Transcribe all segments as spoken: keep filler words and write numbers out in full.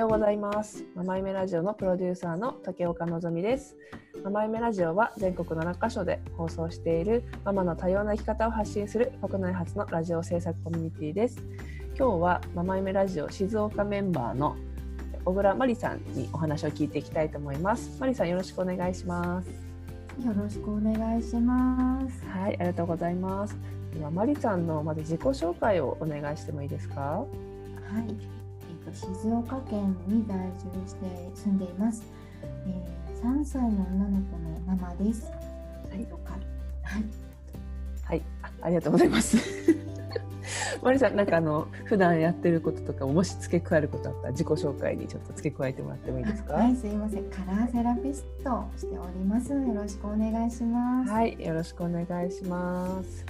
ようございます。ママイメラジオのプロデューサーの竹岡のぞみです。ママイメラジオは全国のななかしょで放送しているママの多様な生き方を発信する国内初のラジオ制作コミュニティです。今日はママイメラジオ静岡メンバーの小倉まりさんにお話を聞いていきたいと思います。まりさん、よろしくお願いします。よろしくお願いします。はい、ありがとうございます。ではまりさんのまず自己紹介をお願いしてもいいですか？はい、静岡県に在住して住んでいます、えー、さんさいの女の子のママです。はい、はいはい、あ, ありがとうございますまりさん、なんかあの普段やってることとかもし付け加えることあったら自己紹介にちょっと付け加えてもらってもいいですか？はい、すいません。カラーセラピストをしております。よろしくお願いします。はい、よろしくお願いします。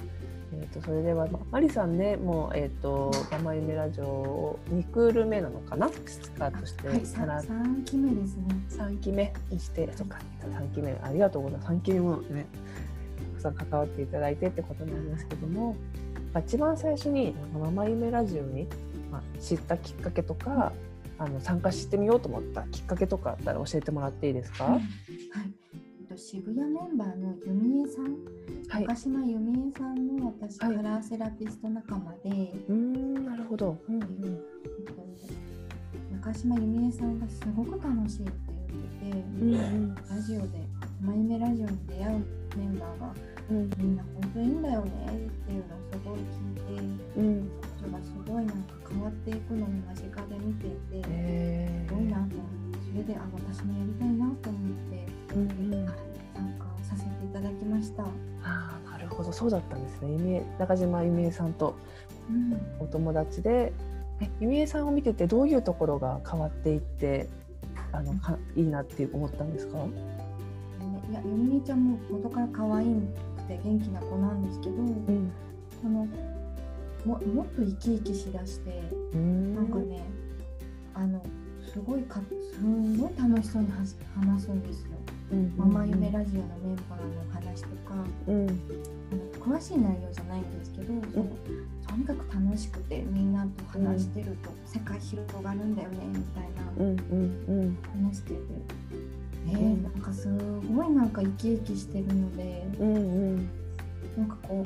えー、とそれではまりさんね、もう、えー、とママ夢ラジオをにクール目なのかな、スタートして、はい、さんきめですね。さんきめにして、はい、そうか、さんきめ、ありがとうございます。さんきめもね、たくさん関わっていただいてってことなんですけども、一番最初にママ夢ラジオに知ったきっかけとか、あの参加してみようと思ったきっかけとかあったら教えてもらっていいですか？はい、はい、渋谷メンバーのユミエさん、はい、高島ユミエさんの私、はい、カラーセラピスト仲間で、うーん、なるほど、うんうん、高島ユミエさんがすごく楽しいって言ってて、うんうん、ラジオでママ夢ラジオに出会うメンバーが、うん、みんな本当にいいんだよねっていうのをすごい聞いて、うん、それがすごいなんか変わっていくのを間近で見ていて、えー、すごいなと思って、それであ私もやりたいなと思って。うんうん、なんかさせていただきました。あ、なるほど、そうだったんですね。中島ゆみえさんとお友達で、うん、ゆみえさんを見ててどういうところが変わっていってあのかいいなって思ったんですか？いや、ゆみえちゃんも元から可愛くて元気な子なんですけど、うん、その も, もっと生き生きしだして、うん、なんかね、あのすごいかすごい楽しそうに話すんですよ。うんうんうん、ママ夢ラジオのメンバーの話とか、うん、あの詳しい内容じゃないんですけど、うん、とにかく楽しくてみんなと話してると、うん、世界広がるんだよねみたいな、うんうんうん、話してて、えーうん、なんかすごいなんか生き生きしてるので、うんうん、なんかこ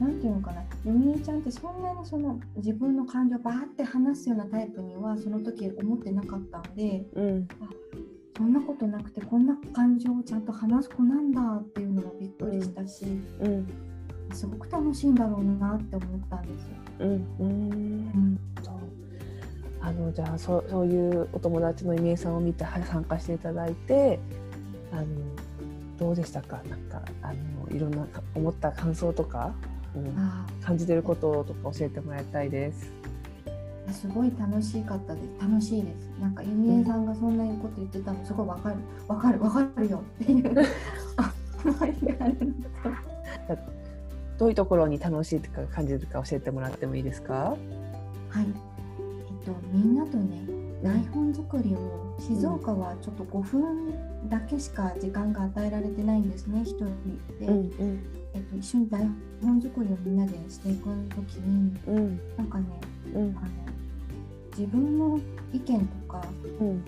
うなんていうのかな、ゆみえちゃんってそんなにその自分の感情バーって話すようなタイプにはその時思ってなかったんで、うん、あ、そんなことなくてこんな感情をちゃんと話す子なんだっていうのもびっくりしたし、うんうん、すごく楽しいんだろうなって思ったんですよ。うんうん、あのじゃあ そ, そういうお友達のイメージさんを見て参加していただいて、あのどうでしたか？なんかあのいろんな思った感想とか、うん、感じてることとか教えてもらいたいです。すごい楽しかったです。楽しいです。なんかゆみえさんがそんなこと言ってたのすごいわかるわかるわかるよっていうどういうところに楽しいとか感じるか教えてもらってもいいですか？はい、えっと、みんなとね、台本作りを静岡はちょっとごふんだけしか時間が与えられてないんですね、ひとりで、うんうん、えっと、一緒に台本作りをみんなでしていくときに、うん、なんかね、うん、あの自分の意見とか、うん、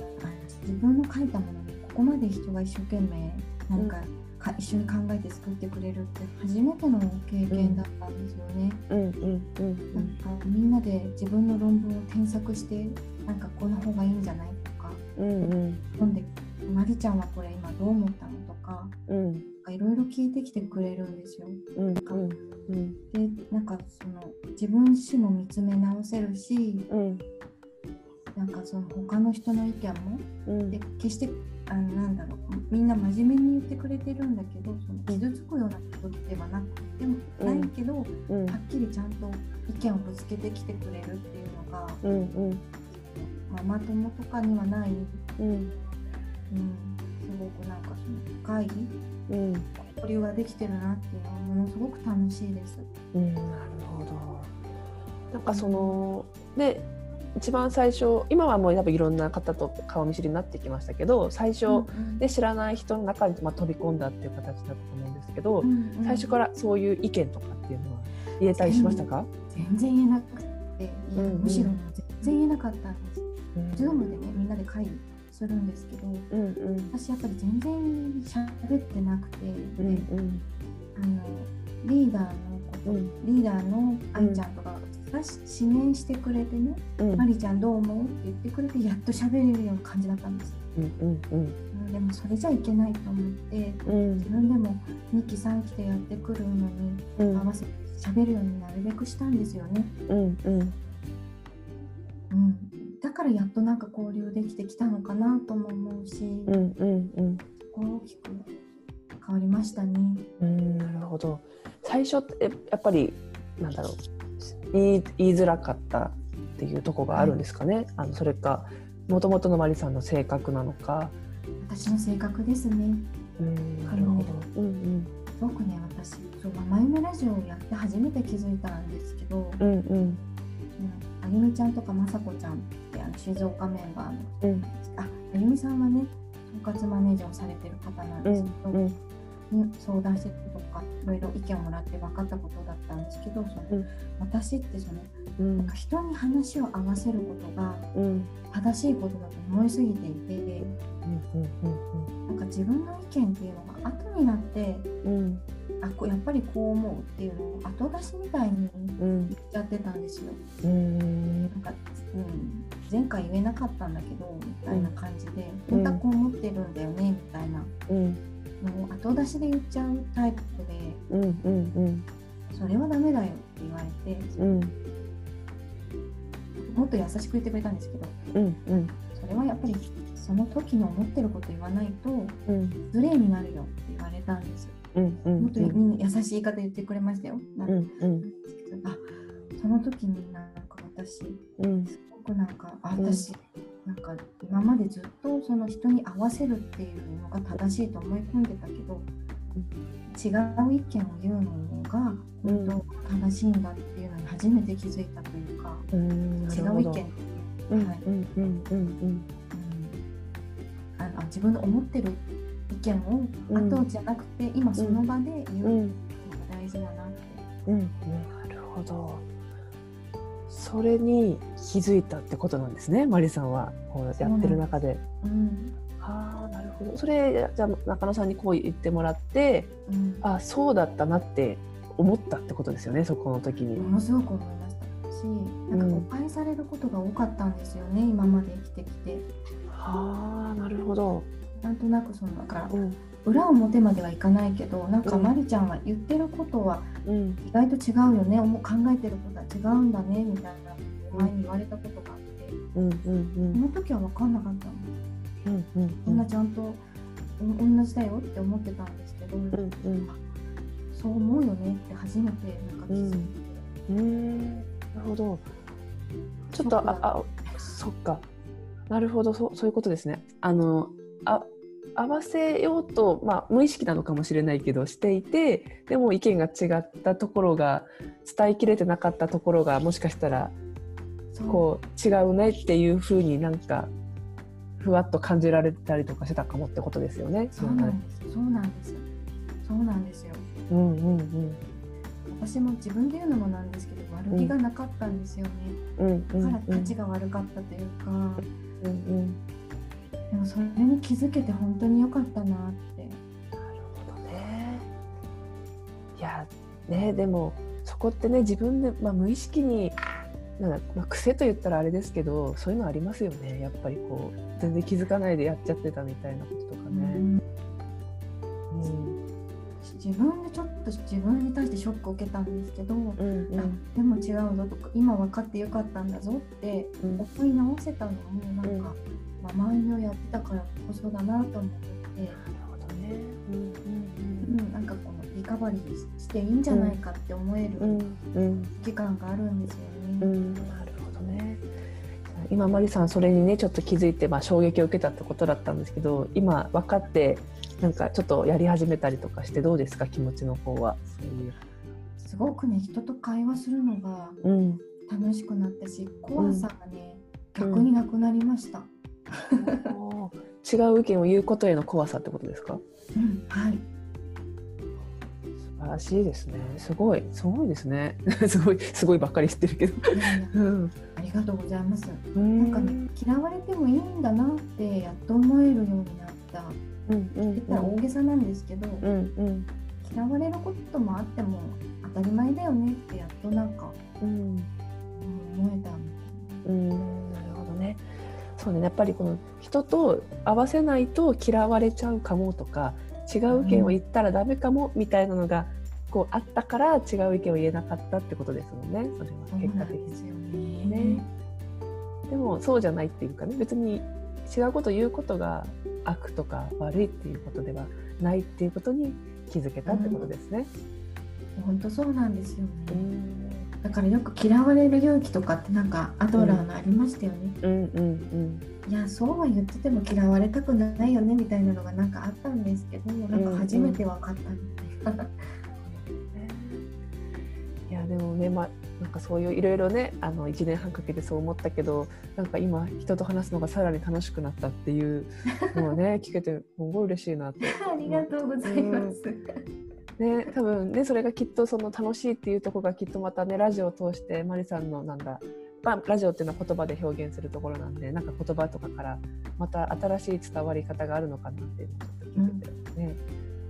自分の書いたものにここまで人が一生懸命なんか、うん、か一緒に考えて作ってくれるって初めての経験だったんですよね。うんうんうん、なんかみんなで自分の論文を添削して、なんかこの方がいいんじゃないとか、うんうん、読んでまりちゃんはこれ今どう思ったのとか、いろいろ聞いてきてくれるんですよ。うんうんうん、でなんかその自分自身も見つめ直せるし、うん、なんかその他の人の意見も、うん、で決してあのなんだろう、みんな真面目に言ってくれてるんだけど、その傷つくようなことではなくてもないけど、うん、はっきりちゃんと意見をぶつけてきてくれるっていうのが、うんうん、ママ友とかにはない、うんうん、すごくなんかその深い交流ができてるなっていうのはものすごく楽しいです。うん、なるほど。なんかその、うん、で一番最初、今はもう多分いろんな方と顔見知りになってきましたけど、最初、うんうん、で知らない人の中に飛び込んだっていう形だったと思うんですけど、うんうん、最初からそういう意見とかっていうのは言えたりしましたか？全然言えなくて、いや、うんうん、むしろ全然言えなかったんです。う Zoom でねみんなで会議するんですけど、うんうん、私やっぱり全然喋ってなくて、うんうん、あのリーダーのこと、うん、リーダーの愛ちゃんとかが指名してくれてね、うん、マリちゃんどう思うって言ってくれてやっと喋れるような感じだったんです、うんうんうん、でもそれじゃいけないと思って、うん、自分でもにきさんきでやってくるのに合わせて喋るようになるべくしたんですよね、うんうんうん、だからやっとなんか交流できてきたのかなとも思うし、うんうんうん、大きく変わりましたね。うん、なるほど。最初ってやっぱりなんだろう言い、言いづらかったっていうところがあるんですかね、はい、あのそれかもともとのマリさんの性格なのか。私の性格ですね。うん、なるほど、うんうん、すごくね私そうマイムラジオをやって初めて気づいたんですけど、うんうんうんあゆみちゃんとかまさこちゃんってあの静岡メンバーの、うん、あ、あゆみさんはね統括マネージャーをされてる方なんですけど、うんうん、相談してとかいろいろ意見をもらって分かったことだったんですけどその、うん、私ってその、うん、なんか人に話を合わせることが正しいことだと思いすぎていて、うん、なんか自分の意見っていうのが後になって、うんあやっぱりこう思うっていうのを後出しみたいに言っちゃってたんですよ、うんなんかうん、前回言えなかったんだけどみたいな感じで、うん、またこう思ってるんだよねみたいな、うん、もう後出しで言っちゃうタイプで、うんうんうん、それはダメだよって言われて、うん、もっと優しく言ってくれたんですけど、うんうん、それはやっぱりその時の思ってること言わないとズレになるよって言われたんですよ。うんうんうん、もっと優しい言い方言ってくれましたよ。なんか、うんうん、あその時になんか私、うん、すごくなんか私、うん、なんか今までずっとその人に合わせるっていうのが正しいと思い込んでたけど、うん、違う意見を言うのが本当正しいんだっていうのに初めて気づいたというか、うん、違う意見、うんはいうんうんうんうん、あの自分の思ってる意見を後じゃなくて、うん、今その場で言うのが大事だなって、うんうん、なるほど。それに気づいたってことなんですね、マリさんはこうやってる中で、うん、あなるほど。それじゃあ中野さんにこう言ってもらって、うん、あそうだったなって思ったってことですよね。そこの時にものすごく思いましたし、なんか誤解されることが多かったんですよね、うん、今まで生きてきて。はあなるほど。なんとなくそのだから、うん、裏表まではいかないけどなんかマリちゃんは言ってることは意外と違うよね、うん、考えてることは違うんだねみたいな前に言われたことがあって、うんうんうん、その時は分かんなかったの、うんうんうん、そんなちゃんと同じだよって思ってたんですけど、うんうん、そう思うよねって初めてなんか気づいて、うんうん、なるほど。ちょっとああそっかなるほど そ, そういうことですね。あのあ合わせようと、まあ、無意識なのかもしれないけどしていて、でも意見が違ったところが伝えきれてなかったところがもしかしたらこう違うねっていう風になんかふわっと感じられたりとかしてたかもってことですよね。そうなんです、そうなんです、そうなんですよ、うんうんうん、私も自分で言うのもなんですけど悪気がなかったんですよね、うんうんうん、だから立ちが悪かったというか、うんうんでもそれに気づけて本当に良かったなって。なるほどね。いやねでもそこってね自分で、まあ、無意識になんか、まあ、癖と言ったらあれですけどそういうのありますよね。やっぱりこう全然気づかないでやっちゃってたみたいなこととかね、うんうん、自分でちょっと自分に対してショックを受けたんですけど、うんうん、でも違うぞとか今分かってよかったんだぞって思い直せたのもなんか、うんまあ、周りをやってたからこそだなと思って、なるほどね、うんうんうん、なんかこのリカバリーしていいんじゃないかって思える期間があるんですよね、うんうん、なるほどね。今マリさんそれにねちょっと気づいて、まあ、衝撃を受けたってことだったんですけど今分かってなんかちょっとやり始めたりとかしてどうですか気持ちの方は。そういうすごくね人と会話するのが楽しくなったし、うん、怖さがね、うん、逆になくなりました、うん違う意見を言うことへの怖さってことですか、うん、はい素晴らしいですね。すごいすごいですねすごいすごいばっかり知ってるけど、うん、ありがとうございます。なんか、ね、嫌われてもいいんだなってやっと思えるようになった、うんうんうん、言ったら大げさなんですけど、うんうん、嫌われることもあっても当たり前だよねってやっとなんか、うん、思えた、うん、なるほどね。そうね、やっぱりこの人と合わせないと嫌われちゃうかもとか違う意見を言ったらダメかもみたいなのがこうあったから違う意見を言えなかったってことですもんね。それは結果的に、ねね、でもそうじゃないっていうかね、別に違うことを言うことが悪とか悪いっていうことではないっていうことに気づけたってことですね。うん、本当そうなんですよね。うん、だからよく嫌われる勇気とかってなんかアドラーのありましたよね。うんうんうんうん、いやそうは言ってても嫌われたくないよねみたいなのがなんかあったんですけど、なんか初めて分かったみたいな。いやでもね、まあ、なんかそういういろいろね、あのいちねんはんかけてそう思ったけど、なんか今人と話すのがさらに楽しくなったっていうのをね聞けてすごい嬉しいなってありがとうございます、うん、ね、多分ねそれがきっとその楽しいっていうところがきっとまたねラジオを通してまりさんのなんだまあ、ラジオっていうのは言葉で表現するところなんで、なんか言葉とかからまた新しい伝わり方があるのかなっていうのをちょっと聞いてるんですね。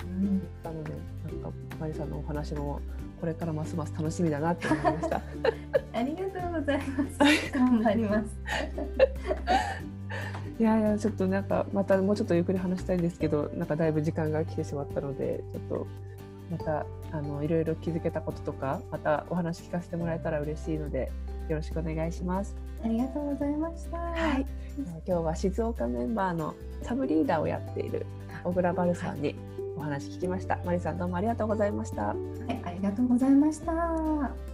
うんうん、なのでなんかまりさんのお話もこれからますます楽しみだなって思いました。ありがとうございます。頑張ります。いやいや、ちょっとなんかまたもうちょっとゆっくり話したいんですけど、なんかだいぶ時間が来てしまったのでちょっと。またあのいろいろ気づけたこととかまたお話聞かせてもらえたら嬉しいのでよろしくお願いします。ありがとうございました。はい、今日は静岡メンバーのサブリーダーをやっている小倉バルさんにお話聞きました。はい、まりさんどうもありがとうございました。はい、ありがとうございました。